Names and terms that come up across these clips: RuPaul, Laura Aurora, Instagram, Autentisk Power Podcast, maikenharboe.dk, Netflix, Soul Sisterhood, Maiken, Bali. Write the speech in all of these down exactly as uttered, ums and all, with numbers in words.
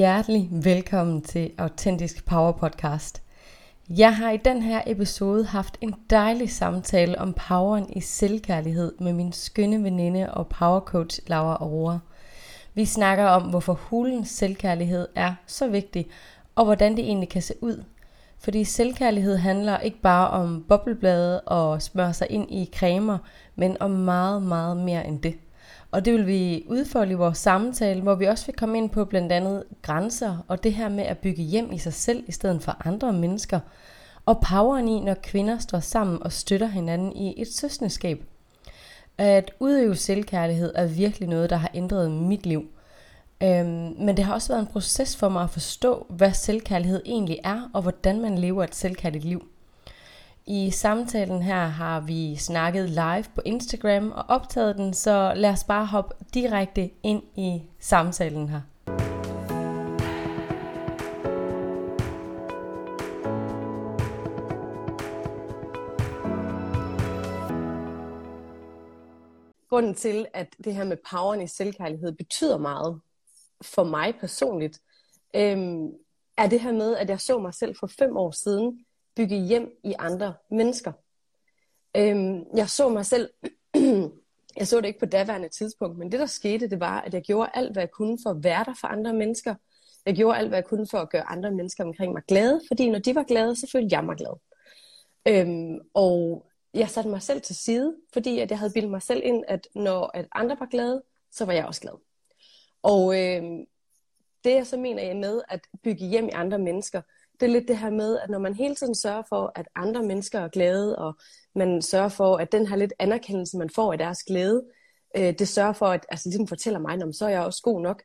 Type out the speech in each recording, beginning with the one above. hjertelig velkommen til Autentisk Power Podcast. Jeg har i den her episode haft en dejlig samtale om poweren i selvkærlighed med min skønne veninde og powercoach Laura Aurora. Vi snakker om, hvorfor hulens selvkærlighed er så vigtig, og hvordan det egentlig kan se ud. Fordi selvkærlighed handler ikke bare om bobleblade og smøre sig ind i cremer, men om meget, meget mere end det. Og det vil vi udfolde i vores samtale, hvor vi også vil komme ind på blandt andet grænser og det her med at bygge hjem i sig selv i stedet for andre mennesker. Og poweren i, når kvinder står sammen og støtter hinanden i et søskendeskab. At udøve selvkærlighed er virkelig noget, der har ændret mit liv. Øhm, men det har også været en proces for mig at forstå, hvad selvkærlighed egentlig er, og hvordan man lever et selvkærligt liv. I samtalen her har vi snakket live på Instagram og optaget den, så lad os bare hoppe direkte ind i samtalen her. Grunden til, at det her med poweren i selvkærlighed betyder meget for mig personligt, øhm, er det her med, at jeg så mig selv for fem år siden bygge hjem i andre mennesker. Øhm, jeg så mig selv, jeg så det ikke på daværende tidspunkt, men det der skete, det var, at jeg gjorde alt, hvad jeg kunne for at være der for andre mennesker. Jeg gjorde alt, hvad jeg kunne for at gøre andre mennesker omkring mig glade, fordi når de var glade, så følte jeg mig glad. Øhm, og jeg satte mig selv til side, fordi at jeg havde bildet mig selv ind, at når at andre var glade, så var jeg også glad. Og øhm, det jeg så mener jeg med at bygge hjem i andre mennesker, det er lidt det her med, at når man hele tiden sørger for, at andre mennesker er glade, og man sørger for, at den her lidt anerkendelse, man får i deres glæde, øh, det sørger for, at altså, de fortæller mig, om så er jeg også god nok,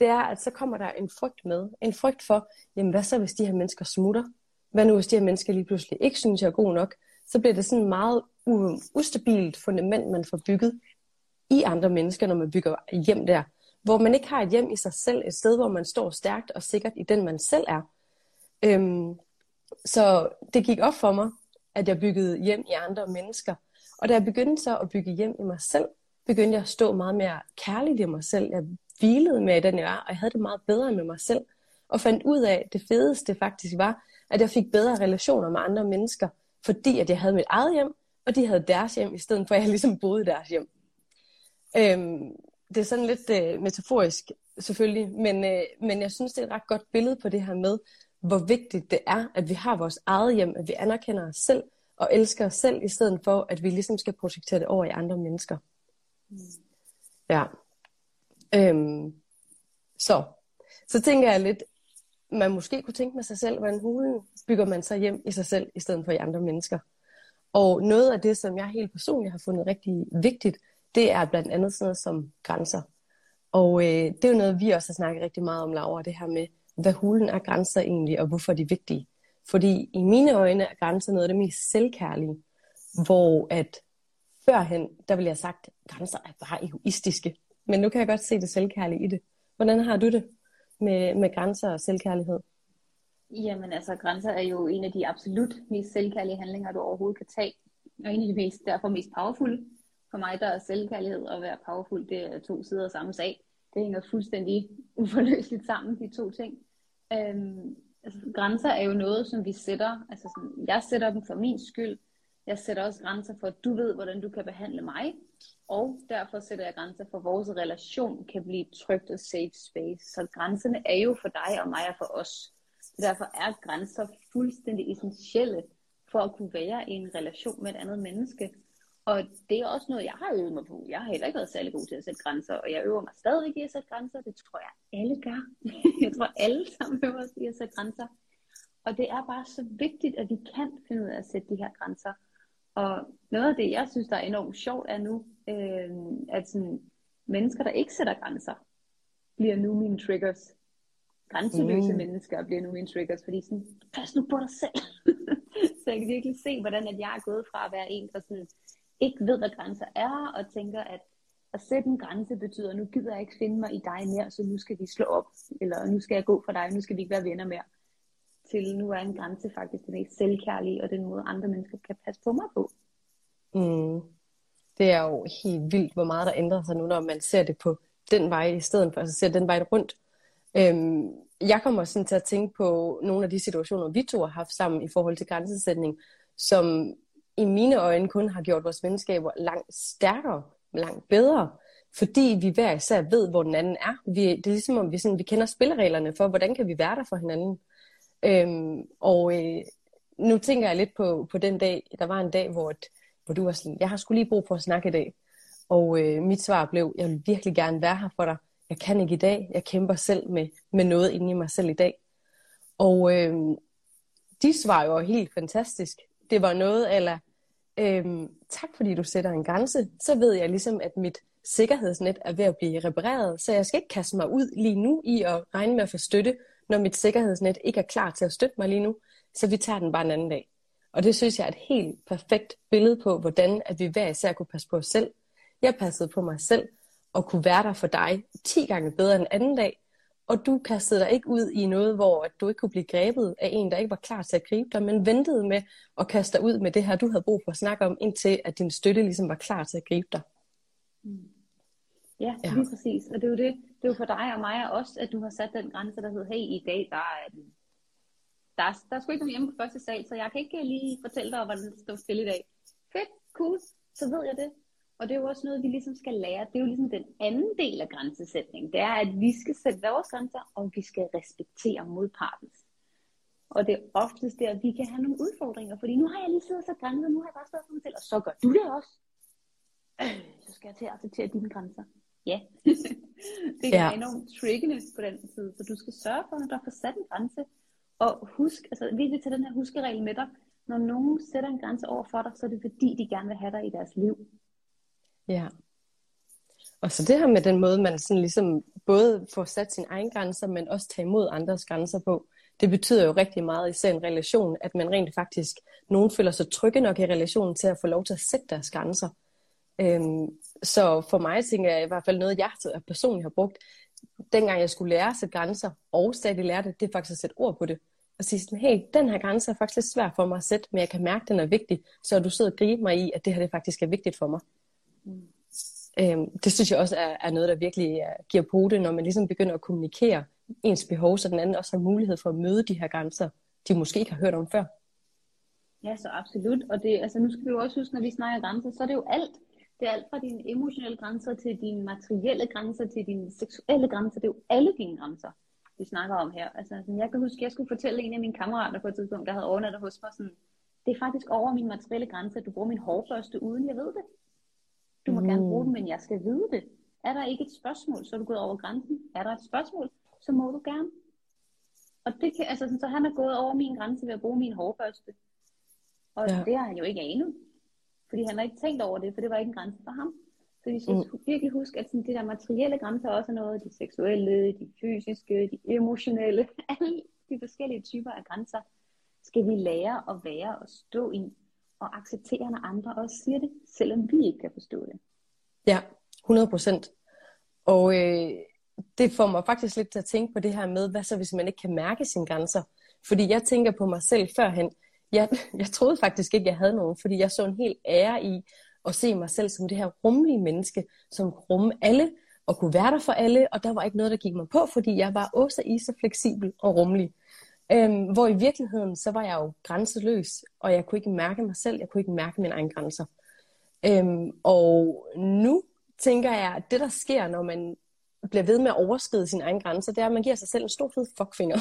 det er, at så kommer der en frygt med. En frygt for, jamen hvad så, hvis de her mennesker smutter? Hvad nu, hvis de her mennesker lige pludselig ikke synes, jeg er god nok? Så bliver det sådan et meget u- ustabilt fundament, man får bygget i andre mennesker, når man bygger hjem der. Hvor man ikke har et hjem i sig selv, et sted, hvor man står stærkt og sikkert i den, man selv er. Øhm, så det gik op for mig, at jeg byggede hjem i andre mennesker. Og da jeg begyndte så at bygge hjem i mig selv, begyndte jeg at stå meget mere kærligt i mig selv. Jeg hvilede mere i den, jeg var, og jeg havde det meget bedre med mig selv. Og fandt ud af, at det fedeste faktisk var, at jeg fik bedre relationer med andre mennesker, fordi at jeg havde mit eget hjem, og de havde deres hjem, i stedet for at jeg ligesom boede i deres hjem. Øhm, det er sådan lidt øh, metaforisk selvfølgelig, men, øh, men jeg synes, det er et ret godt billede på det her med, hvor vigtigt det er, at vi har vores eget hjem, at vi anerkender os selv og elsker os selv, i stedet for, at vi ligesom skal projektere det over i andre mennesker. Mm. Ja. Øhm, så. Så tænker jeg lidt, man måske kunne tænke med sig selv, hvordan hulen bygger man sig hjem i sig selv, i stedet for i andre mennesker. Og noget af det, som jeg helt personligt har fundet rigtig vigtigt, det er blandt andet sådan noget som grænser. Og øh, det er jo noget, vi også har snakket rigtig meget om, Laura, det her med, hvad hulen er grænser egentlig, og hvorfor er de vigtige. Fordi i mine øjne er grænser noget af det mest selvkærlige, hvor at førhen, der ville jeg have sagt, grænser er bare egoistiske. Men nu kan jeg godt se det selvkærlige i det. Hvordan har du det med, med grænser og selvkærlighed? Jamen altså, grænser er jo en af de absolut mest selvkærlige handlinger, du overhovedet kan tage. Og en af de mest, derfor mest powerful. For mig, der er selvkærlighed og at være powerful, det er to sider af samme sag. Det hænger fuldstændig uforløseligt sammen, de to ting. Øhm, altså, grænser er jo noget, som vi sætter. Altså, sådan, jeg sætter dem for min skyld. Jeg sætter også grænser for, at du ved, hvordan du kan behandle mig. Og derfor sætter jeg grænser for, at vores relation kan blive trygt og safe space. Så grænserne er jo for dig og mig og for os. Så derfor er grænser fuldstændig essentielle for at kunne være i en relation med et andet menneske. Og det er også noget, jeg har øvet mig på. Jeg har heller ikke været særlig god til at sætte grænser, og jeg øver mig stadig i at sætte grænser. Det tror jeg alle gør. Jeg tror alle sammen øver sig i at sætte grænser. Og det er bare så vigtigt, at vi kan finde ud af at sætte de her grænser. Og noget af det, jeg synes, der er enormt sjovt, er nu, øh, at sådan, mennesker, der ikke sætter grænser, bliver nu mine triggers. Grænseløse mm. mennesker bliver nu mine triggers, fordi sådan, pas nu på dig selv. Så jeg kan virkelig se, hvordan at jeg er gået fra at være en, der sådan ikke ved, hvad grænser er, og tænker, at at sætte en grænse betyder, nu gider jeg ikke finde mig i dig mere, så nu skal vi slå op, eller nu skal jeg gå fra dig, nu skal vi ikke være venner mere. Til nu er en grænse faktisk den mest selvkærlige, og den måde, andre mennesker kan passe på mig på. Mm. Det er jo helt vildt, hvor meget der ændrer sig nu, når man ser det på den vej, i stedet for at altså, se den vej rundt. Øhm, jeg kommer sådan til at tænke på nogle af de situationer, vi to har haft sammen i forhold til grænsesætning, som i mine øjne kun har gjort vores venskaber langt stærkere, langt bedre, fordi vi hver især ved, hvor den anden er. Vi, det er ligesom, om vi, sådan, vi kender spillereglerne for, hvordan kan vi være der for hinanden. Øhm, og øh, nu tænker jeg lidt på, på den dag, der var en dag, hvor, et, hvor du var sådan, jeg har sgu lige brug for at snakke i dag. Og øh, mit svar blev, jeg vil virkelig gerne være her for dig. Jeg kan ikke i dag. Jeg kæmper selv med, med noget inde i mig selv i dag. Og øh, de svar jo helt fantastisk. Det var noget, eller øh, tak fordi du sætter en grænse. Så ved jeg ligesom, at mit sikkerhedsnet er ved at blive repareret. Så jeg skal ikke kaste mig ud lige nu i at regne med at få støtte, når mit sikkerhedsnet ikke er klar til at støtte mig lige nu. Så vi tager den bare en anden dag. Og det synes jeg er et helt perfekt billede på, hvordan at vi hver især kunne passe på os selv. Jeg passede på mig selv og kunne være der for dig ti gange bedre end anden dag. Og du kastede dig ikke ud i noget, hvor du ikke kunne blive grebet af en, der ikke var klar til at gribe dig, men ventede med at kaste dig ud med det her, du havde brug for at snakke om, indtil at din støtte ligesom var klar til at gribe dig. Ja, ja. Lige præcis. Og det er jo det. Det er jo for dig og mig og os, at du har sat den grænse, der hedder, hey, i dag, der er den. Der er, der er sgu ikke nogen hjemme på første sal, så jeg kan ikke lige fortælle dig, hvordan det står stille i dag. Fedt, cool, så ved jeg det. Og det er jo også noget, vi ligesom skal lære. Det er jo ligesom den anden del af grænsesætning. Det er, at vi skal sætte vores grænser, og vi skal respektere modpartens. Og det er oftest der, at vi kan have nogle udfordringer. Fordi nu har jeg lige siddet og sat grænser, nu har jeg bare stået for mig selv, og så gør du det også. Øh, så skal jeg til at acceptere dine grænser. Ja. Det er ja. enormt triggende på den side. Så du skal sørge for, at du får sat en grænse. Og husk, altså vi vil tage den her huskeregel med dig. Når nogen sætter en grænse over for dig, så er det fordi, de gerne vil have dig i deres liv. Ja. Og så det her med den måde, man sådan ligesom både får sat sine egne grænser, men også tager imod andres grænser på. Det betyder jo rigtig meget, især en relation, at man rent faktisk, nogen føler sig trygge nok i relationen til at få lov til at sætte deres grænser. Øhm, så for mig tænker jeg i hvert fald noget, jeg personligt har brugt, dengang jeg skulle lære at sætte grænser, og stadig lære det, det er faktisk at sætte ord på det. Og sige sådan, hey, den her grænse er faktisk lidt svær for mig at sætte, men jeg kan mærke, at den er vigtig, så du sidder og griber mig i, at det her det faktisk er vigtigt for mig. Mm. Øhm, det synes jeg også er, er noget, der virkelig er, giver pote, når man ligesom begynder at kommunikere ens behov, så den anden også har mulighed for at møde de her grænser, de måske ikke har hørt om før. Ja, så absolut. Og det, altså, nu skal vi jo også huske, når vi snakker grænser, så er det jo alt. Det er alt fra dine emotionelle grænser til dine materielle grænser til dine seksuelle grænser. Det er jo alle dine grænser, vi snakker om her. Altså, jeg kan huske, jeg skulle fortælle en af mine kammerater på et tidspunkt, der havde overnattet hos mig sådan, det er faktisk over min materielle grænse, at du bruger min hårbørste uden jeg ved det. Du må mm. gerne bruge den, men jeg skal vide det. Er der ikke et spørgsmål, så er du gået over grænsen. Er der et spørgsmål, så må du gerne. Og det kan, altså, så han er gået over min grænse ved at bruge min hårbørste. Og ja. det har han jo ikke anet. Fordi han har ikke tænkt over det, for det var ikke en grænse for ham. Så vi skal mm. virkelig huske, at sådan, de der materielle grænser også er noget. De seksuelle, de fysiske, de emotionelle. Alle de forskellige typer af grænser skal vi lære at være og stå i. Og acceptere, når andre også siger det, selvom vi ikke kan forstå det. Ja, hundrede procent. Og øh, det får mig faktisk lidt til at tænke på det her med, hvad så hvis man ikke kan mærke sine grænser? Fordi jeg tænker på mig selv førhen. Jeg, jeg troede faktisk ikke, jeg havde nogen, fordi jeg så en hel ære i at se mig selv som det her rummelige menneske, som kunne rumme alle og kunne være der for alle, og der var ikke noget, der gik mig på, fordi jeg var også i så fleksibel og rummelig. Øhm, hvor i virkeligheden, så var jeg jo grænseløs, og jeg kunne ikke mærke mig selv, jeg kunne ikke mærke mine egne grænser. Øhm, og nu tænker jeg, at det der sker, når man bliver ved med at overskride sine egne grænser, det er, at man giver sig selv en stor fed fuckfinger.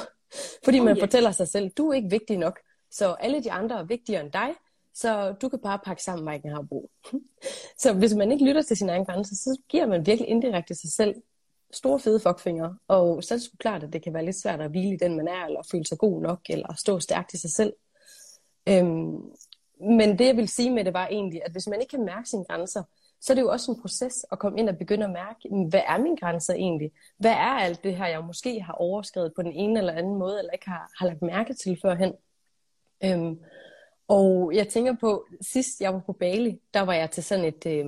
Fordi oh, man yeah. fortæller sig selv, du er ikke vigtig nok, så alle de andre er vigtigere end dig, så du kan bare pakke sammen, Maiken har brug. Så hvis man ikke lytter til sine egne grænser, så giver man virkelig indirekte sig selv store fede fuckfingre, og så er det sgu klart, at det kan være lidt svært at hvile i den, man er, eller føle sig god nok, eller stå stærkt i sig selv. Øhm, men det, jeg vil sige med det, var egentlig, at hvis man ikke kan mærke sine grænser, så er det jo også en proces at komme ind og begynde at mærke, hvad er mine grænser egentlig? Hvad er alt det her, jeg måske har overskrevet på den ene eller anden måde, eller ikke har, har lagt mærke til førhen? Øhm, og jeg tænker på, sidst jeg var på Bali, der var jeg til sådan et... Øh,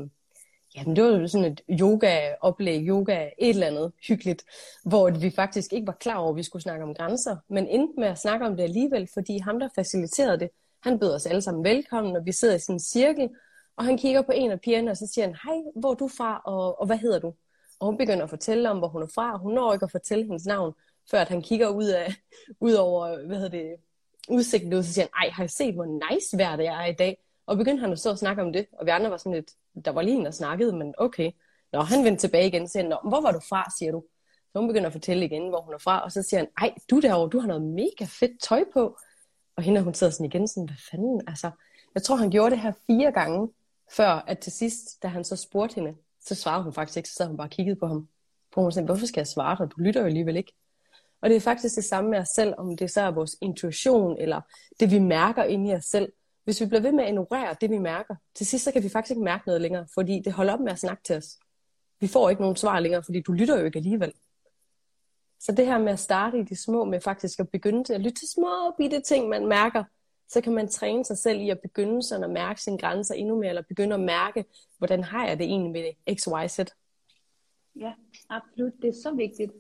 Jamen, det var jo sådan et yoga-oplæg, yoga et eller andet hyggeligt, hvor vi faktisk ikke var klar over, at vi skulle snakke om grænser, men endte med at snakke om det alligevel, fordi ham, der faciliterede det, han bød os alle sammen velkommen, og vi sidder i sådan en cirkel, og han kigger på en af pigerne, og så siger han, hej, hvor er du fra, og, og hvad hedder du? Og hun begynder at fortælle om, hvor hun er fra, og hun når ikke at fortælle hendes navn, før at han kigger ud af ud over, hvad hedder det, udsigten ud, så siger han, ej, har I set, hvor nice vejr det er i dag? Og begyndte han at så at snakke om det, og vi andre var sådan lidt, der var lige en, der snakkede, men okay. Nå, han vendte tilbage igen, og siger, hvor var du fra, siger du? Så hun begynder at fortælle igen, hvor hun er fra, og så siger han, ej, du derovre, du har noget mega fedt tøj på. Og hende, hun sidder sådan igen, sådan, hvad fanden, altså. Jeg tror, han gjorde det her fire gange, før at til sidst, da han så spurgte hende, så svarede hun faktisk ikke, så sad hun bare kiggede på ham. På hun sagde, hvorfor skal jeg svare dig, du lytter jo alligevel ikke. Og det er faktisk det samme med os selv, om det så er vores intuition, eller det vi mærker inde i os selv. Hvis vi bliver ved med at ignorere det, vi mærker, til sidst så kan vi faktisk ikke mærke noget længere, fordi det holder op med at snakke til os. Vi får ikke nogen svar længere, fordi du lytter jo ikke alligevel. Så det her med at starte i de små, med faktisk at begynde til at lytte til små bitte ting, man mærker, så kan man træne sig selv i at begynde sådan at mærke sine grænser endnu mere, eller begynde at mærke, hvordan har jeg det egentlig med det, X Y Z. Ja, absolut. Det er så vigtigt.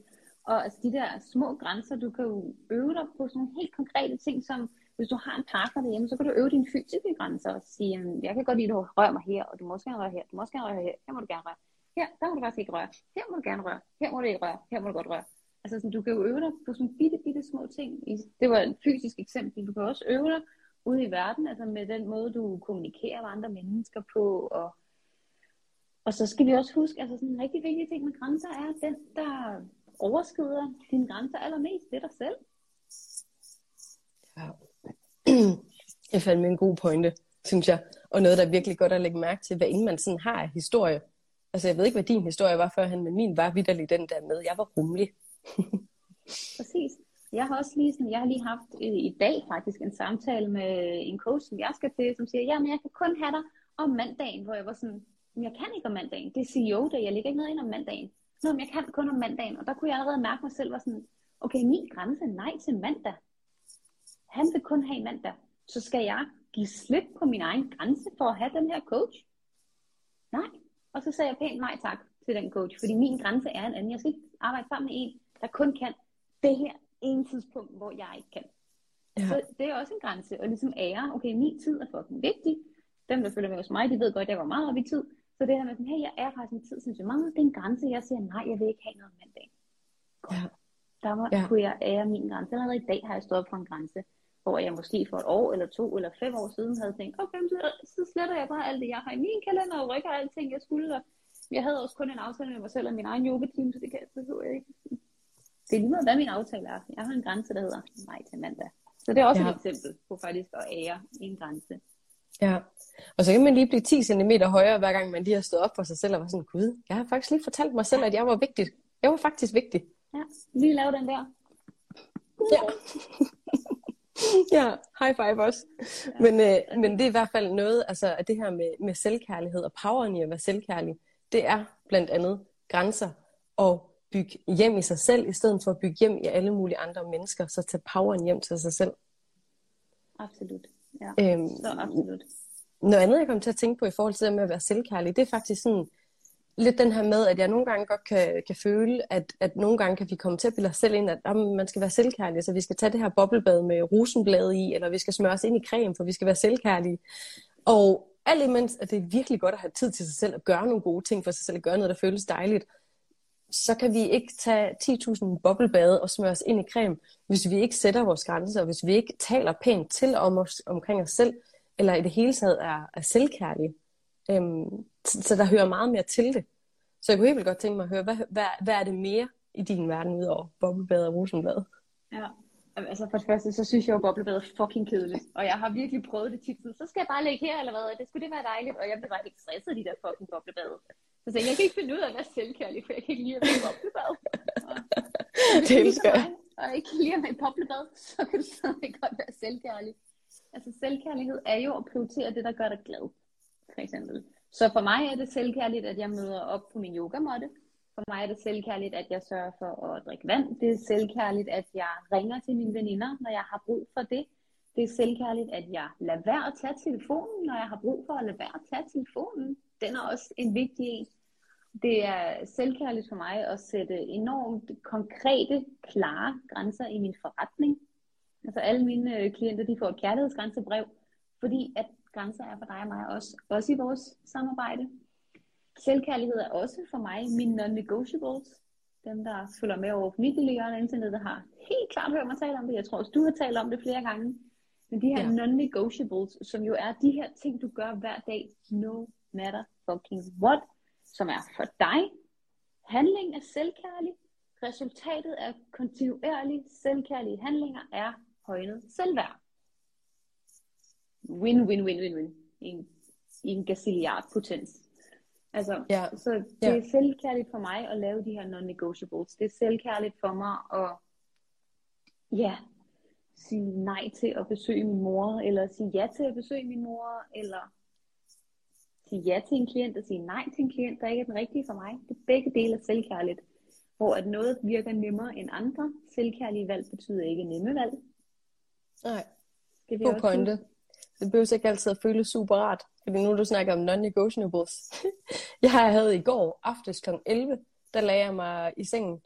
Og altså de der små grænser, du kan jo øve dig på sådan nogle helt konkrete ting, som hvis du har en partner derhjemme, så kan du øve dine fysiske grænser og sige, jeg kan godt lide, at du rører mig her, og du må også gerne røre her, du må også gerne røre her, her må du gerne røre, her, der må du faktisk ikke røre, her må du gerne røre, her må du ikke røre, her må du godt røre. Altså sådan, du kan jo øve dig på sådan bitte, bitte små ting. Det var et fysisk eksempel. Du kan også øve dig ude i verden, altså med den måde, du kommunikerer med andre mennesker på, og og så skal vi også huske, altså sådan en rigtig vigtig ting med grænser er, den der overskrider dine grænser allermest, det er dig selv. Ja. Jeg fandt med en god pointe, synes jeg. Og noget, der er virkelig godt at lægge mærke til, hvad inden man sådan har af historie. Altså jeg ved ikke, hvad din historie var førhen, men min var vitterlig den der med, jeg var rummelig. Præcis. Jeg har også lige sådan, jeg har lige haft øh, i dag faktisk en samtale med en coach, som jeg skal til, som siger, ja, men jeg kan kun have dig om mandagen, hvor jeg var sådan, jeg kan ikke om mandagen, det er C E O-dag, jeg ligger ikke noget ind om mandagen. Nå, men jeg kan kun om mandagen, og der kunne jeg allerede mærke mig selv, var sådan, okay, min grænse er nej til mandag. Han vil kun have mandag, så skal jeg give slip på min egen grænse for at have den her coach? Nej. Og så sagde jeg pænt nej tak til den coach, fordi min grænse er en anden. Jeg skal ikke arbejde sammen med en, der kun kan det her ene tidspunkt, hvor jeg ikke kan. Ja. Så det er også en grænse, og ligesom ære, okay, min tid er fucking vigtig. Dem, der følger med hos mig, de ved godt, at jeg var meget op i tid. Så det her med, hey, jeg er faktisk en tid, synes jeg meget, det er en grænse, jeg siger, nej, jeg vil ikke have noget mandag. Ja. Der må, ja. kunne jeg ære min grænse. Allerede i dag har jeg stået på en grænse, hvor jeg måske for et år, eller to, eller fem år siden havde tænkt, okay, så sletter jeg bare alt det, jeg har i min kalender, og rykker alting, jeg skulle. Og jeg havde også kun en aftale med mig selv og min egen yoga-team, så det kan jeg, så jeg ikke. Det er lige meget, hvad min aftale er. Jeg har en grænse, der hedder nej til mandag. Så det er også ja. et eksempel på faktisk at ære en grænse. Ja, og så kan man lige blive ti centimeter højere, hver gang man lige har stået op for sig selv og var sådan, gud, jeg har faktisk lige fortalt mig selv, at jeg var vigtig. Jeg var faktisk vigtig. Ja, lige lave den der. Ja. Ja, high five også. Ja. Men, øh, men det er i hvert fald noget, altså at det her med, med selvkærlighed og poweren i at være selvkærlig, det er blandt andet grænser og bygge hjem i sig selv, i stedet for at bygge hjem i alle mulige andre mennesker, så tage poweren hjem til sig selv. Absolut. Ja, øhm, så absolut. Noget andet, jeg kom til at tænke på i forhold til det med at være selvkærlig, det er faktisk sådan lidt den her med, at jeg nogle gange godt kan, kan føle, at, at nogle gange kan vi komme til at bilde os selv ind, at jamen, man skal være selvkærlig, så vi skal tage det her boblebad med rosenblade i, eller vi skal smøre os ind i creme, for vi skal være selvkærlige. Og alt imens, at det er virkelig godt at have tid til sig selv, at gøre nogle gode ting for sig selv, at gøre noget, der føles dejligt, så kan vi ikke tage ti tusind boblebade og smøre os ind i creme, hvis vi ikke sætter vores grænser, og hvis vi ikke taler pænt til om os, omkring os selv, eller i det hele taget er, er selvkærlige. Øhm, så der hører meget mere til det. Så jeg kunne helt vildt godt tænke mig at høre, hvad, hvad, hvad er det mere i din verden udover boblebade og rosenblade? Ja, altså for det første, så synes jeg jo, boblebade er fucking kedeligt. Og jeg har virkelig prøvet det tit. Så skal jeg bare ligge her, eller hvad? Det skulle det være dejligt, og jeg blev bare ikke stresset af de der fucking boblebade. Så jeg kan ikke finde ud af at være selvkærlig, for jeg kan ikke lide at være i boblebad. Det elsker jeg. Og jeg kan lide at være i boblebad, så kan du stadig godt være selvkærlig. Altså selvkærlighed er jo at prioritere det, der gør dig glad, for eksempel. Så for mig er det selvkærligt, at jeg møder op på min yogamåtte. For mig er det selvkærligt, at jeg sørger for at drikke vand. Det er selvkærligt, at jeg ringer til mine veninder, når jeg har brug for det. Det er selvkærligt, at jeg lader være at tage telefonen, når jeg har brug for at lade være at tage telefonen. Den er også en vigtig en. Det er selvkærligt for mig at sætte enormt konkrete, klare grænser i min forretning. Altså alle mine klienter, de får et kærlighedsgrænsebrev, fordi at grænser er for dig og mig også, også i vores samarbejde. Selvkærlighed er også for mig min non-negotiables. dem, der følger med over på mit lille hjørne af internettet, har helt klart hørt mig tale om det. Jeg tror også, du har talt om det flere gange. Men de her ja. non-negotiables, som jo er de her ting, du gør hver dag, no matter fucking what, som er for dig. Handling er selvkærlig. Resultatet af kontinuerlige, selvkærlige handlinger er højnet selvværd. Win, win, win, win, win. I en, en gazilliard potens. Altså, yeah. så det yeah. er selvkærligt for mig at lave de her non-negotiables. Det er selvkærligt for mig at ja, sige nej til at besøge min mor, eller sige ja til at besøge min mor, eller sige ja til en klient, og sige nej til en klient, der ikke er den rigtige for mig. Det er begge dele er selvkærligt. Hvor at noget virker nemmere end andre. Selvkærlige valg betyder ikke nemme valg. Nej, god pointe. Det behøver ikke altid at føle super rart. Fordi nu du snakker om non-negotiables. Jeg havde i går aftes klokken elleve, der lagde jeg mig i sengen.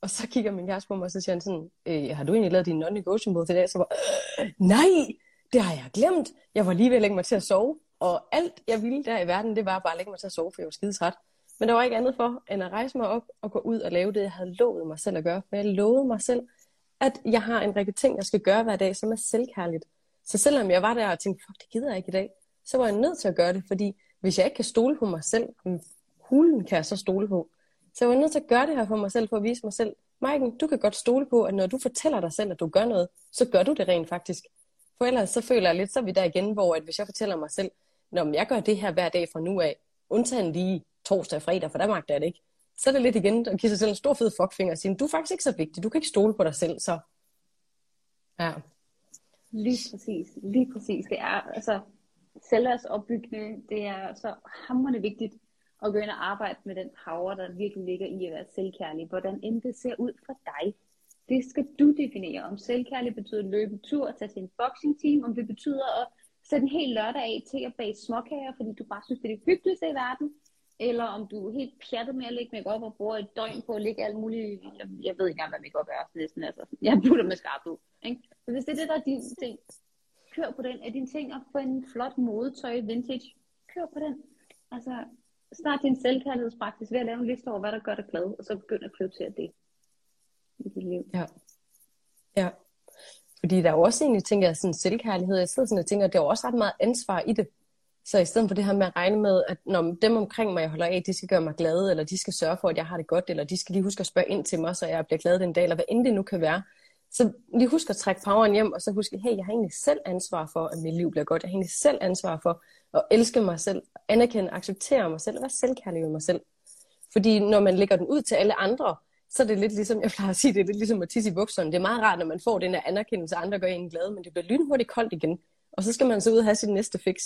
Og så kigger min kæreste på mig, og så siger han sådan, øh, har du egentlig lavet dine non-negotiables i dag? Så var øh, nej, det har jeg glemt. Jeg var lige ved at lægge mig til at sove. Og alt jeg ville der i verden, det var bare at lægge mig til at sove, for jeg var skidetræt. Men der var ikke andet for, end at rejse mig op og gå ud og lave det, jeg havde lovet mig selv at gøre. For jeg lovede mig selv, at jeg har en række ting, jeg skal gøre hver dag, som er selvkærligt. Så selvom jeg var der og tænkte, fuck, det gider jeg ikke i dag, så var jeg nødt til at gøre det, fordi hvis jeg ikke kan stole på mig selv, hulen kan jeg så stole på. Så jeg var nødt til at gøre det her for mig selv, for at vise mig selv, Maiken, du kan godt stole på, at når du fortæller dig selv, at du gør noget, så gør du det rent faktisk. For ellers så føler jeg lidt, så vi der igen, hvor at hvis jeg fortæller mig selv, når jeg gør det her hver dag fra nu af, undtagen lige torsdag og fredag, for der magter jeg det ikke, så er det lidt igen at give sig selv en stor fed fuckfinger og sige, du er faktisk ikke så vigtig, du kan ikke stole på dig selv, så ja. Lige præcis, lige præcis. Det er altså selvværdsopbyggende, det er så hamrende vigtigt at gå ind og arbejde med den power, der virkelig ligger i at være selvkærlig. Hvordan end det ser ud for dig, det skal du definere. Om selvkærlig betyder at løbe en tur og tage til en boxing-team, om det betyder at sætte en hel lørdag af til at bage småkager, fordi du bare synes, det er det hyggeligste i verden, eller om du er helt pjattet med at lægge make-up og bruger et døgn på at lægge alt muligt. Jeg, jeg ved ikke engang, hvad make-up er, så næsten, altså. Jeg putter med skarpt ud. Så hvis det er det, der er dine ting, kør på den. Er dine ting at få en flot modetøj, vintage, kør på den. Altså, start din selvkærlighedspraksis ved at lave en liste over, hvad der gør dig glad, og så begynd at prioritere det i dit liv. Ja, ja. Fordi der er også egentlig, tænker jeg, sådan selvkærlighed. Jeg sidder sådan og tænker, at der er også ret meget ansvar i det. Så i stedet for det her med at regne med, at når dem omkring mig, jeg holder af, de skal gøre mig glade, eller de skal sørge for, at jeg har det godt, eller de skal lige huske at spørge ind til mig, så jeg bliver glad den dag, eller hvad end det nu kan være. Så lige husk at trække poweren hjem, og så huske, hey, jeg har egentlig selv ansvar for, at mit liv bliver godt. Jeg har egentlig selv ansvar for at elske mig selv, anerkende, acceptere mig selv, og være selvkærlig med mig selv. Fordi når man lægger den ud til alle andre, så er det lidt ligesom, jeg plejer at sige, det er lidt ligesom at tisse i bukserne. Det er meget rart, når man får den der anerkendelse, andre gør en glad, men det bliver lynhurtigt koldt igen. Og så skal man så ud og have sit næste fix.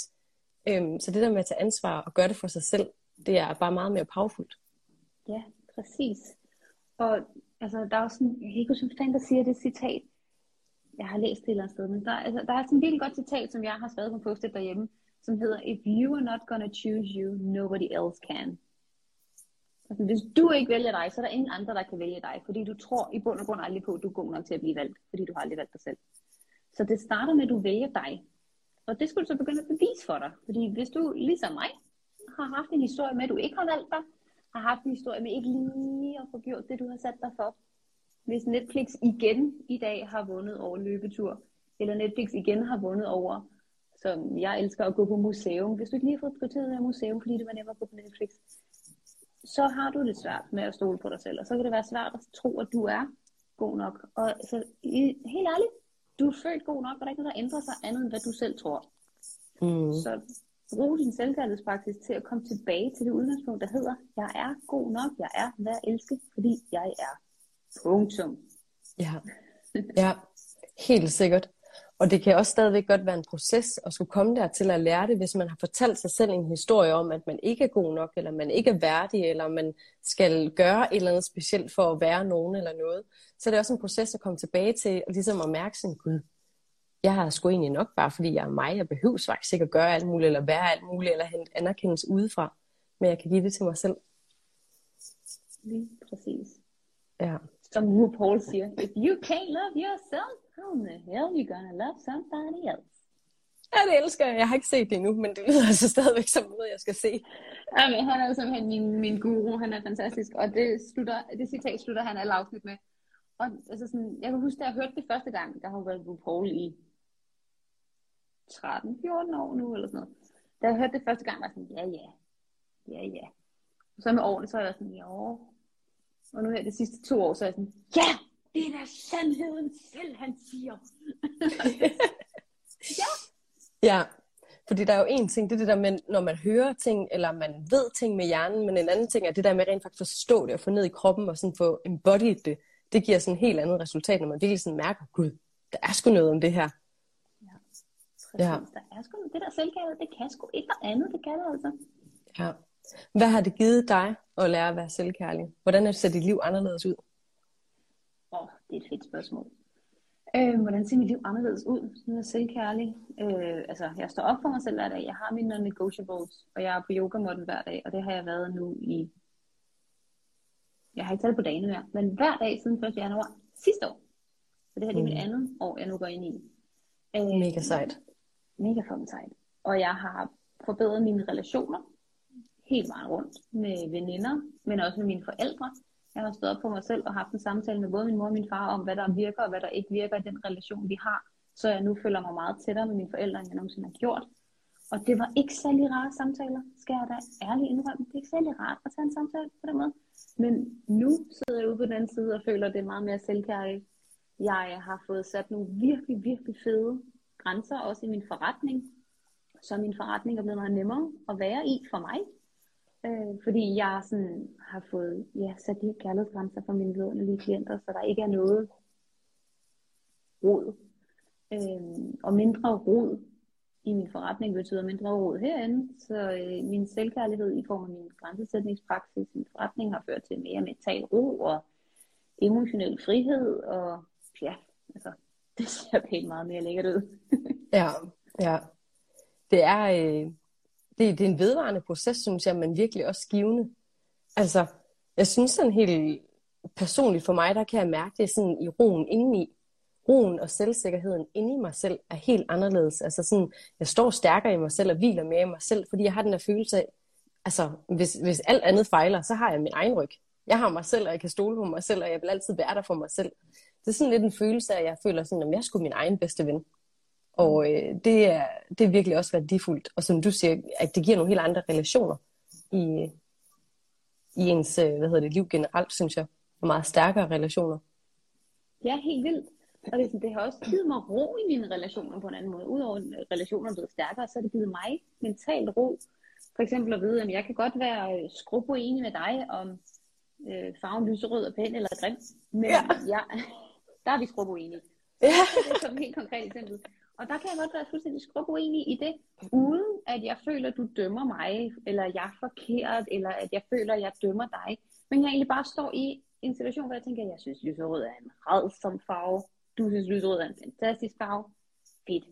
Øhm, så det der med at tage ansvar og gøre det for sig selv, det er bare meget mere powerfult. Ja, præcis. Og altså, der er også sådan, jeg kan ikke huske, der siger det citat. Jeg har læst det et eller andet sted, men der, altså, der er sådan et virkelig godt citat, som jeg har skrevet på en post-it derhjemme, som hedder, if you are not gonna choose you, nobody else can. Altså, hvis du ikke vælger dig, så er der ingen andre, der kan vælge dig, fordi du tror i bund og grund aldrig på, at du er god nok til at blive valgt, fordi du har aldrig valgt dig selv. Så det starter med, at du vælger dig. Og det skulle du så begynde at bevise for dig. Fordi hvis du, ligesom mig, har haft en historie med, at du ikke har valgt dig, har haft en historie med ikke lige at få gjort det, du har sat dig for. Hvis Netflix igen i dag har vundet over løbetur, eller Netflix igen har vundet over, som jeg elsker at gå på museum. Hvis du ikke lige har fået prioriteret af museum, fordi det var nemmere at gå på Netflix, så har du det svært med at stole på dig selv. Og så kan det være svært at tro, at du er god nok. Og så helt ærligt, du er født god nok, og der er ikke noget, der ændrer sig andet, end hvad du selv tror. Mm. Så brug din selvkærlighedspraksis til at komme tilbage til det udgangspunkt, der hedder, jeg er god nok, jeg er hvad jeg elsker, fordi jeg er. Punktum. Ja. Ja, helt sikkert. Og det kan også stadigvæk godt være en proces at skulle komme der til at lære det, hvis man har fortalt sig selv en historie om, at man ikke er god nok, eller man ikke er værdig, eller man skal gøre et eller andet specielt for at være nogen eller noget. Så det er også en proces at komme tilbage til, og ligesom at mærke sådan, gud, jeg har sgu egentlig nok bare, fordi jeg er mig, jeg behøver faktisk ikke at gøre alt muligt, eller være alt muligt, eller hente anerkendelse udefra, men jeg kan give det til mig selv. Lige præcis. Ja. Som RuPaul siger, if you can't love yourself, how the hell are you gonna love somebody else? Ja, det elsker jeg. Jeg har ikke set det endnu, men det lyder altså stadigvæk som noget, jeg skal se. Jamen, han er jo simpelthen min, min guru. Han er fantastisk. Og det, slutter, det citat slutter han alle afsnit med. Og altså sådan, jeg kan huske, da jeg hørte det første gang, der har jo været RuPaul i tretten fjorten år nu, eller sådan noget. Da jeg hørte det første gang, var jeg sådan, ja, ja. Ja, ja. Og så med årene, så er jeg sådan, ja. Og nu her de sidste to år, så er jeg sådan, ja, det er da sandheden selv, han siger. Ja. Ja, fordi der er jo en ting, det er det der med, når man hører ting, eller man ved ting med hjernen, men en anden ting er det der med rent faktisk forstå det, og få ned i kroppen, og sådan få embodied det. Det giver sådan et helt andet resultat, når man virkelig sådan mærker, gud, der er sgu noget om det her. Ja, præcis. Ja. Der er sgu noget. Det der selvkærlighed, det kan sgu ikke noget andet, det kan det altså. Ja. Hvad har det givet dig at lære at være selvkærlig? Hvordan har det set dit liv anderledes ud? Åh, oh, det er et fedt spørgsmål. Øh, hvordan ser mit liv anderledes ud? Sådan er selvkærlig. Øh, altså, jeg står op for mig selv hver dag. Jeg har mine non-negotiables, og jeg er på yogamåtten hver dag, og det har jeg været nu i... Jeg har ikke talt på dagene mere, men hver dag siden første januar sidste år. Så det her mm. er mit andet år, jeg nu går ind i. Øh, mega sejt. Mega fucking sejt. Og jeg har forbedret mine relationer helt meget rundt med veninder, men også med mine forældre. Jeg har stået op på mig selv og haft en samtale med både min mor og min far om, hvad der virker og hvad der ikke virker i den relation, vi har. Så jeg nu føler mig meget tættere med mine forældre, end jeg nogensinde har gjort. Og det var ikke særlig rare samtaler, skal jeg da ærligt indrømme. Det er ikke særlig rart at tage en samtale på den måde. Men nu sidder jeg ude på den anden side og føler, at det er meget mere selvkærligt. Jeg har fået sat nogle virkelig, virkelig fede grænser, også i min forretning. Så min forretning er blevet meget nemmere at være i for mig. Øh, fordi jeg sådan har fået ja, sat de her kærlighedsgrænser for mine lånelige klienter, så der ikke er noget rod. Øh, og mindre rod i min forretning betyder mindre rod herinde. Så øh, min selvkærlighed i form af min grænsesætningspraksis i min forretning har ført til mere mental ro og emotionel frihed. Og ja, altså, det ser pænt meget mere lækkert ud. ja, ja. Det er... Øh... Det, det er en vedvarende proces, synes jeg, men virkelig også givende. Altså, jeg synes sådan helt personligt for mig, der kan jeg mærke det sådan i roen indeni. Roen og selvsikkerheden inde i mig selv er helt anderledes. Altså sådan, jeg står stærkere i mig selv og hviler mere i mig selv, fordi jeg har den der følelse af, altså hvis, hvis alt andet fejler, så har jeg min egen ryg. Jeg har mig selv, og jeg kan stole på mig selv, og jeg vil altid være der for mig selv. Det er sådan lidt en følelse af, at jeg føler sådan, at jeg skulle min egen bedste ven. Og øh, det, er, det er virkelig også værdifuldt. Og som du siger, at det giver nogle helt andre relationer i, i ens hvad hedder det, liv generelt, synes jeg. Og meget stærkere relationer. Ja, helt vildt. Og det, det har også givet mig ro i mine relationer på en anden måde. Udover at relationerne er blevet stærkere, så har det givet mig mentalt ro. For eksempel at vide, at jeg kan godt være skrubuenig med dig om øh, farven lyserød og pæn eller grim. Men ja. Ja, der er vi skrubuenige. Ja. Det er som et helt konkret eksempel. Og der kan jeg godt være fuldstændig skrubuenig i det, uden at jeg føler, at du dømmer mig, eller jeg er forkert, eller at jeg føler, at jeg dømmer dig. Men jeg egentlig bare står i en situation, hvor jeg tænker, at jeg synes, at lyserød er en rædsom farve. Du synes, at lyserød er en fantastisk farve. Fedt.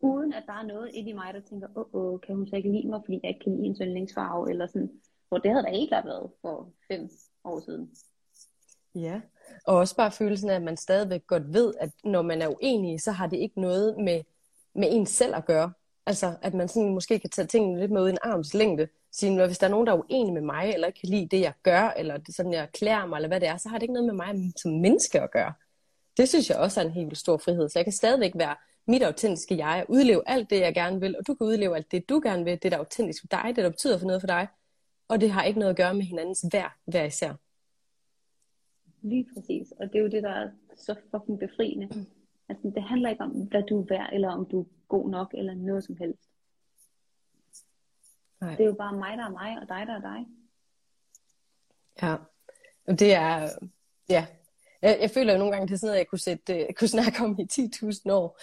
Uden at der er noget inde i mig, der tænker, åh, oh, oh, kan hun så ikke lide mig, fordi jeg ikke kan lide hendes yndlingsfarve, eller sådan. Hvor det havde da helt klart været for fem år siden. Ja, og også bare følelsen af, at man stadigvæk godt ved, at når man er uenig, så har det ikke noget med, med en selv at gøre. Altså, at man sådan måske kan tage tingene lidt med ud i en arms længde. Sige, hvis der er nogen, der er uenig med mig, eller ikke kan lide det, jeg gør, eller sådan, jeg klæder mig, eller hvad det er, så har det ikke noget med mig som menneske at gøre. Det synes jeg også er en helt vildt stor frihed. Så jeg kan stadigvæk være mit autentiske jeg, og udleve alt det, jeg gerne vil, og du kan udleve alt det, du gerne vil, det der er autentisk for dig, det der betyder for noget for dig, og det har ikke noget at gøre med hinandens hver, hver især. Lige præcis, og det er jo det, der er så fucking befriende. Altså, det handler ikke om, hvad du er værd, eller om du er god nok, eller noget som helst. Nej. Det er jo bare mig, der er mig, og dig, der er dig. Ja, det er, ja. Jeg, jeg føler jo nogle gange, det er sådan noget, jeg kunne, sætte, kunne snakke om i ti tusind år.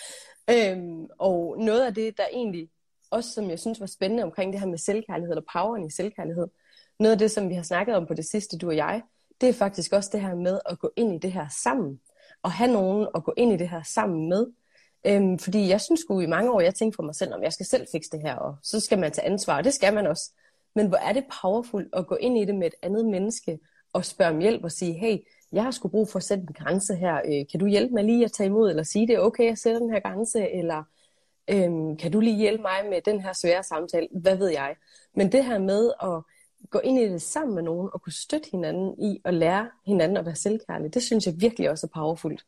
Øhm, og noget af det, der egentlig, også som jeg synes var spændende omkring det her med selvkærlighed, og poweren i selvkærlighed, noget af det, som vi har snakket om på det sidste, du og jeg, det er faktisk også det her med at gå ind i det her sammen. Og have nogen at gå ind i det her sammen med. Øhm, fordi jeg synes sgu i mange år, jeg tænkte for mig selv, om jeg skal selv fikse det her, og så skal man tage ansvar, og det skal man også. Men hvor er det powerful at gå ind i det med et andet menneske, og spørge om hjælp og sige, hey, jeg har sgu brug for at sætte en grænse her, øh, kan du hjælpe mig lige at tage imod, eller sige det, okay, jeg sætter den her grænse, eller øhm, kan du lige hjælpe mig med den her svære samtale, hvad ved jeg. Men det her med at gå ind i det sammen med nogen, og kunne støtte hinanden i at lære hinanden at være selvkærlig, det synes jeg virkelig også er powerfult.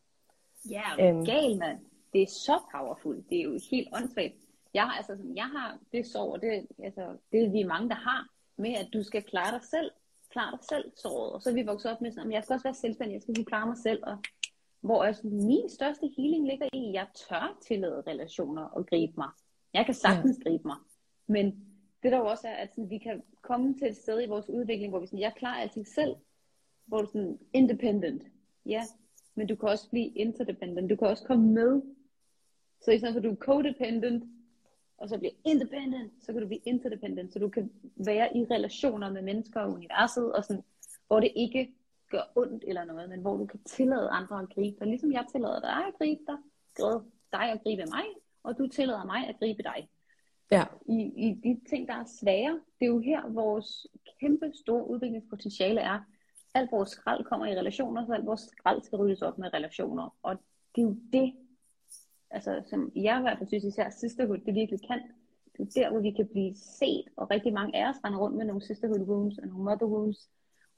Ja, øhm. gal mand. Det er så powerfult. Det er jo helt åndssvagt. Jeg har, altså, jeg har det sår, det, altså, det er vi mange, der har, med at du skal klare dig selv. Klare dig selv såret. Og så er vi vokset op med sådan, at jeg skal også være selvstændig, jeg skal kunne klare mig selv. Og hvor altså, min største healing ligger i, at jeg tør tillade relationer og gribe mig. Jeg kan sagtens ja. gribe mig. Men det der også er, at sådan, vi kan komme til et sted i vores udvikling, hvor vi sådan, jeg klarer alting selv. Hvor du sådan, independent. Ja, men du kan også blive interdependent. Du kan også komme med. Så i stedet for, at du er codependent, og så bliver independent, så kan du blive interdependent, så du kan være i relationer med mennesker og universet, og sådan, hvor det ikke gør ondt eller noget, men hvor du kan tillade andre at gribe dig, ligesom jeg tillader dig at gribe dig, dig at gribe mig, og du tillader mig at gribe dig. Ja. I, i de ting, der er svære, det er jo her, vores kæmpe store udviklingspotentiale er. Alt vores skrald kommer i relationer, så alt vores skrald skal ryddes op med relationer, og det er jo det, altså, som jeg i hvert fald synes især sisterhood, det virkelig kan. Det er der, hvor vi kan blive set, og rigtig mange af os render rundt med nogle sisterhood wounds og nogle mother wounds.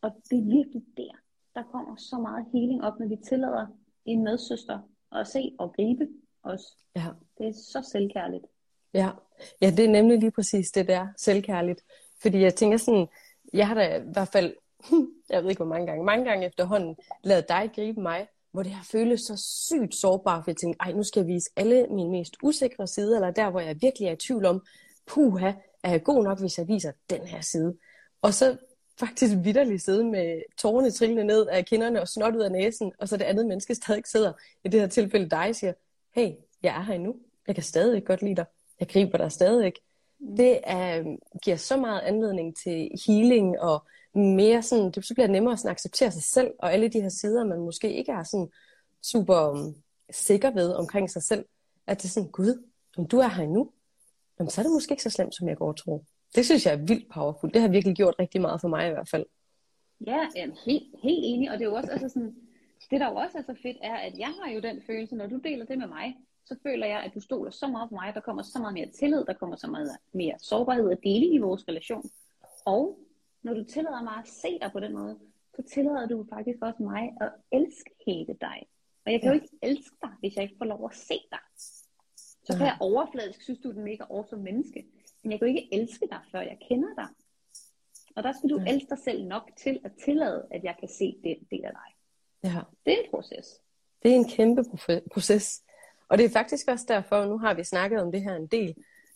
Og det er virkelig der, der kommer så meget healing op, når vi tillader en medsøster at se og gribe os. Ja. Det er så selvkærligt. Ja. ja, det er nemlig lige præcis det der, selvkærligt. Fordi jeg tænker sådan, jeg har da i hvert fald, jeg ved ikke hvor mange gange, mange gange efterhånden, lavet dig gribe mig. Hvor det har føles så sygt sårbar, for jeg tænkte, ej, nu skal jeg vise alle mine mest usikre sider, eller der, hvor jeg virkelig er i tvivl om, puha, er jeg god nok, hvis jeg viser den her side. Og så faktisk vitterligt sidde med tårerne trillende ned af kinderne og snot ud af næsen, og så det andet menneske stadig sidder, i det her tilfælde dig, siger, hey, jeg er her endnu, jeg kan stadig godt lide dig, jeg griber dig stadig. Det er, giver så meget anledning til healing og mere sådan, det så bliver nemmere at acceptere sig selv og alle de her sider, man måske ikke er sådan super um, sikker ved omkring sig selv, at det er sådan, gud, om du er her endnu, jamen, så er det måske ikke så slemt, som jeg går og tror. Det synes jeg er vildt powerful. Det har virkelig gjort rigtig meget for mig i hvert fald. Ja, jamen, helt, helt enig, og det er jo også altså sådan, det der jo også er så fedt er, at jeg har jo den følelse, når du deler det med mig, så føler jeg, at du stoler så meget på mig, der kommer så meget mere tillid, der kommer så meget mere sårbarhed og dele i vores relation, og når du tillader mig at se dig på den måde, så tillader du faktisk også mig at elske hele dig. Og jeg kan ja. jo ikke elske dig, hvis jeg ikke får lov at se dig. Så kan ja. jeg overfladisk synes, du er den mega awesome menneske. Men jeg kan jo ikke elske dig, før jeg kender dig. Og der skal du ja. elske dig selv nok til at tillade, at jeg kan se den del af dig. Ja. Det er en proces. Det er en kæmpe proces. Og det er faktisk også derfor, nu har vi snakket om det her en del,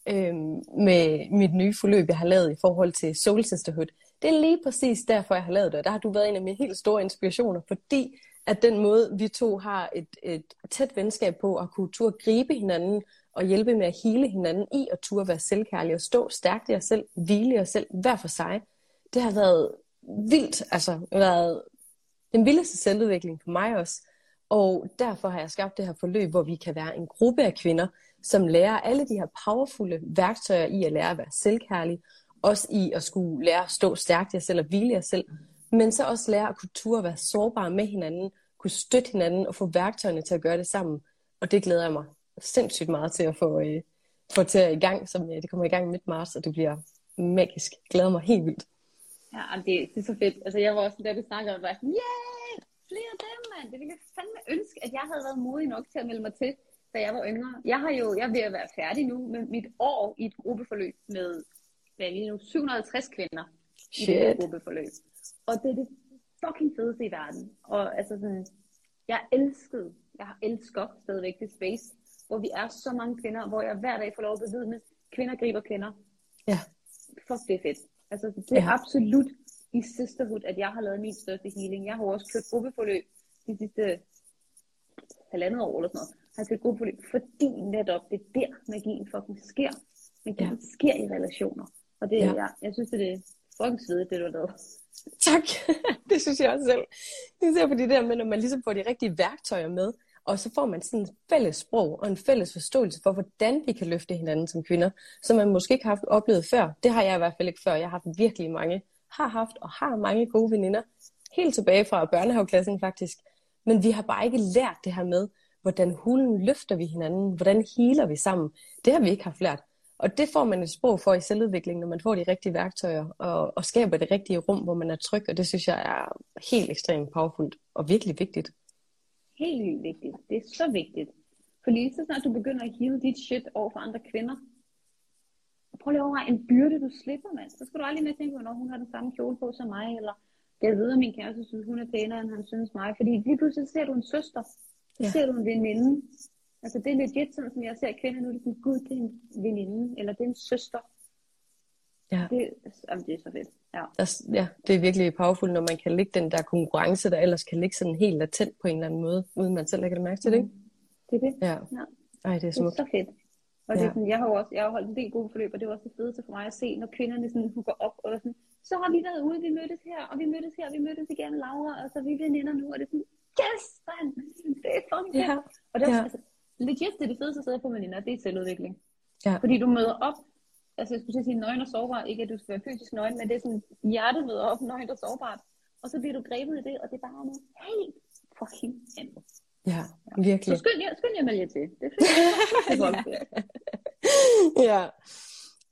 øhm, med mit nye forløb, jeg har lavet i forhold til Soul Sisterhood. Det er lige præcis derfor, jeg har lavet det, og der har du været en af mine helt store inspirationer, fordi at den måde, vi to har et, et tæt venskab på, og kunne turde gribe hinanden, og hjælpe med at hele hinanden i, og turde være selvkærlig, og stå stærkt i os selv, hvile i os selv, hver for sig, det har været vildt, altså været den vildeste selvudvikling for mig også, og derfor har jeg skabt det her forløb, hvor vi kan være en gruppe af kvinder, som lærer alle de her powerfulde værktøjer i at lære at være selvkærlig, også i at skulle lære at stå stærkt i jer selv og hvile jer selv, men så også lære at kunne turde at være sårbare med hinanden, kunne støtte hinanden og få værktøjerne til at gøre det sammen. Og det glæder jeg mig sindssygt meget til at få, øh, få til at i gang, som øh, det kommer i gang midt marts, og det bliver magisk. Jeg glæder mig helt vildt. Ja, det, det er så fedt. Altså jeg var også der, vi snakkede om, og jeg var sådan, yeah, flere af dem, mand. Det ville jeg fandme ønske, at jeg havde været modig nok til at melde mig til, da jeg var yngre. Jeg har jo, jeg er ved at være færdig nu med mit år i et gruppeforløb med Men lige nu syv hundrede og halvtreds kvinder i Shit. det gruppeforløb. Og det er det fucking fedeste i verden. Og altså sådan, jeg elskede, jeg elsker stadigvæk det space, hvor vi er så mange kvinder, hvor jeg hver dag får lov at bevidne, kvinder griber kvinder. Ja. Fuck, det er fedt. Altså det er ja. absolut i sisterhood, at jeg har lavet min største healing. Jeg har også kørt gruppeforløb de sidste halvandet år eller sådan noget. Jeg har kørt gruppeforløb, fordi netop det er der, magien fucking sker. Magien ja. sker i relationer. Og det, ja. jeg, jeg synes, det er fucking svedigt, det du har lavet. Tak, det synes jeg også selv. Det ser på det der med, når man ligesom får de rigtige værktøjer med, og så får man sådan et fælles sprog og en fælles forståelse for, hvordan vi kan løfte hinanden som kvinder, som man måske ikke har haft oplevet før. Det har jeg i hvert fald ikke før. Jeg har haft virkelig mange, har haft og har mange gode veninder, helt tilbage fra børnehaveklassen faktisk. Men vi har bare ikke lært det her med, hvordan hulen løfter vi hinanden, hvordan healer vi sammen. Det har vi ikke haft lært. Og det får man et sprog for i selvudvikling, når man får de rigtige værktøjer og, og skaber det rigtige rum, hvor man er tryg. Og det synes jeg er helt ekstremt powerfuldt og virkelig vigtigt. Helt vildt vigtigt. Det er så vigtigt. For lige så snart du begynder at heale dit shit over for andre kvinder, prøv lige at overveje en byrde, du slipper, mand. Så skal du aldrig mere tænke, hvornår hun har den samme kjole på som mig, eller jeg ved, at min kæreste synes, hun er pænere, end han synes mig. Fordi lige pludselig ser du en søster, så ja. Ser du en veninde. Altså det er legit sådan, som jeg ser kvinder nu, det er sådan, gud, det er en veninde, eller det er en søster. Ja. Det, altså, det er så fedt. Ja. ja, det er virkelig powerful, når man kan lægge den der konkurrence, der ellers kan ligge sådan helt latent på en eller anden måde, uden man selv lægger mærke til det, ikke? Det er det. Ja. ja. Ej, det er smukt. Det er så fedt. Og ja. det er sådan, jeg har også, jeg har holdt en del gode forløb, og det var også det fedeste for mig at se, når kvinderne sådan hugger op, og sådan, så har vi været ude, vi mødtes her, og vi mødtes her, og vi mødtes igen med Laura, og så vi veninder nu, og det er sådan, yes, man, det er fucking fedt. Ja. Og det er ja. altså, legit, det er det fedeste sted for veninder, det er selvudvikling. Ja. Fordi du møder op, altså jeg skulle sige nøgen og sårbar, ikke at du skal være fysisk nøgen, men det er sådan, hjertet møder op, nøgen og sårbart, og så bliver du grebet i det, og det er bare noget helt fucking andet. Ja, virkelig. Så skyld jer, skyld jer med jer til. Det er ja.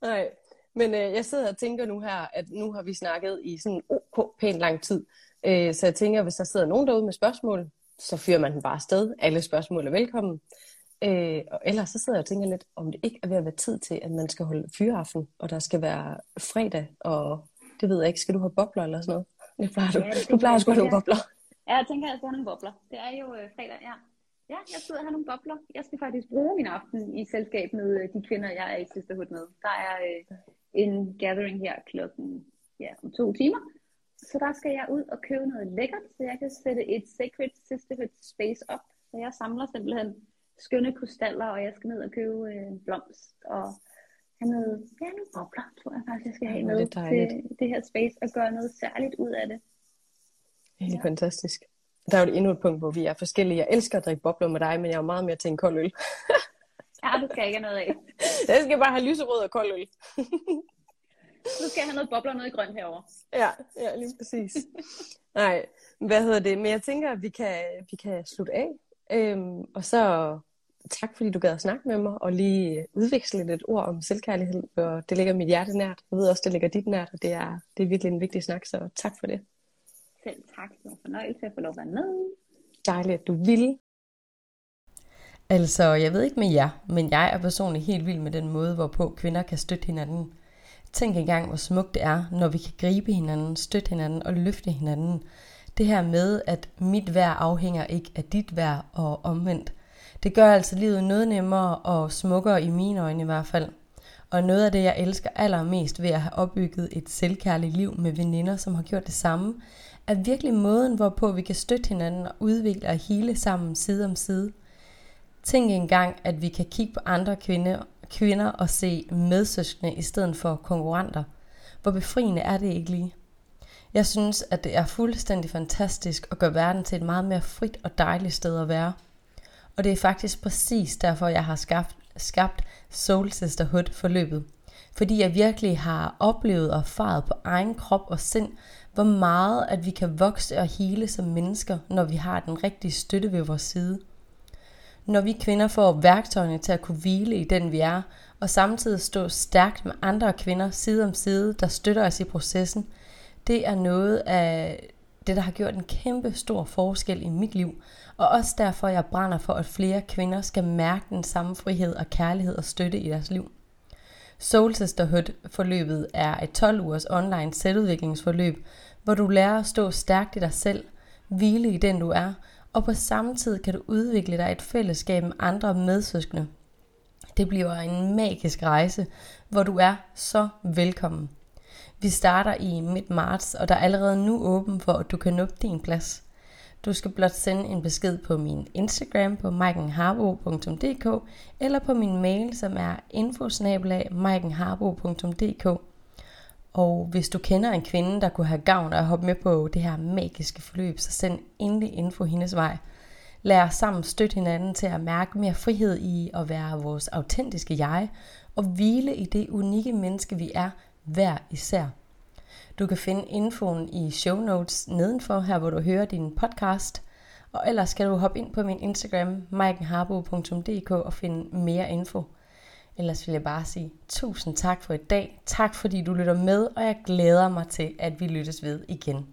Nej. Men øh, jeg sidder og tænker nu her, at nu har vi snakket i sådan ok pænt lang tid. Øh, så jeg tænker, hvis der sidder nogen derude med spørgsmål, så fyrer man den bare afsted. Alle spørgsmål er velkommen. Øh, og ellers så sidder jeg og tænker lidt, om det ikke er ved at være tid til, at man skal holde fyreaften, og der skal være fredag, og det ved jeg ikke, skal du have bobler eller sådan noget? Det plejer du. Ja, det du plejer sgu at have bobler. Ja, jeg tænker, at jeg skal have nogle bobler. Det er jo øh, fredag, ja. Ja, jeg sidder og har nogle bobler. Jeg skal faktisk bruge min aften i selskab med øh, de kvinder, jeg er i Sisterhood med. Der er øh, en gathering her klokken ja, om to timer. Så der skal jeg ud og købe noget lækkert, så jeg kan sætte et sacred Sisterhood space op. Så jeg samler simpelthen skønne krystaller, og jeg skal ned og købe øh, blomst og have noget, ja, nogle bobler, tror jeg faktisk, jeg skal have med til det her space og gøre noget særligt ud af det. Helt ja. fantastisk. Der er jo endnu et punkt, hvor vi er forskellige. Jeg elsker at drikke bobler med dig, men jeg er meget mere til en kold øl. Ja, du skal ikke have noget af. Jeg skal bare have lyserød og kold øl. Du skal have noget bobler og noget i grønt herovre. Ja, ja, lige præcis. Nej, hvad hedder det? Men jeg tænker, at vi kan, vi kan slutte af. Øhm, og så tak, fordi du gad at snakke med mig og lige udveksle lidt ord om selvkærlighed. Og det ligger mit hjerte nært. Jeg ved også, det ligger dit nært, og det er, det er virkelig en vigtig snak, så tak for det. Selv tak, det var fornøjelse at få lov at være med. Dejligt, at du ville. Altså, jeg ved ikke med jer, men jeg er personligt helt vild med den måde, hvorpå kvinder kan støtte hinanden. Tænk engang, hvor smukt det er, når vi kan gribe hinanden, støtte hinanden og løfte hinanden. Det her med, at mit vejr afhænger ikke af dit vejr og omvendt. Det gør altså livet noget nemmere og smukkere i mine øjne i hvert fald. Og noget af det, jeg elsker allermest ved at have opbygget et selvkærligt liv med veninder, som har gjort det samme, er virkelig måden, hvorpå vi kan støtte hinanden og udvikle og hele sammen side om side. Tænk engang, at vi kan kigge på andre kvinde, kvinder og se medsøskende i stedet for konkurrenter. Hvor befriende er det ikke lige? Jeg synes, at det er fuldstændig fantastisk at gøre verden til et meget mere frit og dejligt sted at være. Og det er faktisk præcis derfor, jeg har skabt, skabt Soul Sisterhood forløbet. Fordi jeg virkelig har oplevet og erfaret på egen krop og sind, hvor meget at vi kan vokse og hele som mennesker, når vi har den rigtige støtte ved vores side. Når vi kvinder får værktøjerne til at kunne hvile i den vi er, og samtidig stå stærkt med andre kvinder side om side, der støtter os i processen, det er noget af det, der har gjort en kæmpe stor forskel i mit liv, og også derfor jeg brænder for, at flere kvinder skal mærke den samme frihed og kærlighed og støtte i deres liv. Soul Sisterhood-forløbet er et tolv ugers online selvudviklingsforløb, hvor du lærer at stå stærkt i dig selv, hvile i den du er, og på samme tid kan du udvikle dig et fællesskab med andre medsøskende. Det bliver en magisk rejse, hvor du er så velkommen. Vi starter i midt marts, og der er allerede nu åben for, at du kan nå din plads. Du skal blot sende en besked på min Instagram på maikenharboe punktum d k eller på min mail, som er info snabel-a maikenharboe punktum d k. Og hvis du kender en kvinde, der kunne have gavn af at hoppe med på det her magiske forløb, så send endelig info hendes vej. Lad os sammen støtte hinanden til at mærke mere frihed i at være vores autentiske jeg og hvile i det unikke menneske, vi er hver især. Du kan finde infoen i show notes nedenfor, her hvor du hører din podcast. Og ellers kan du hoppe ind på min Instagram, maikenharboe punktum d k, og finde mere info. Ellers vil jeg bare sige tusind tak for i dag. Tak fordi du lytter med, og jeg glæder mig til, at vi lyttes ved igen.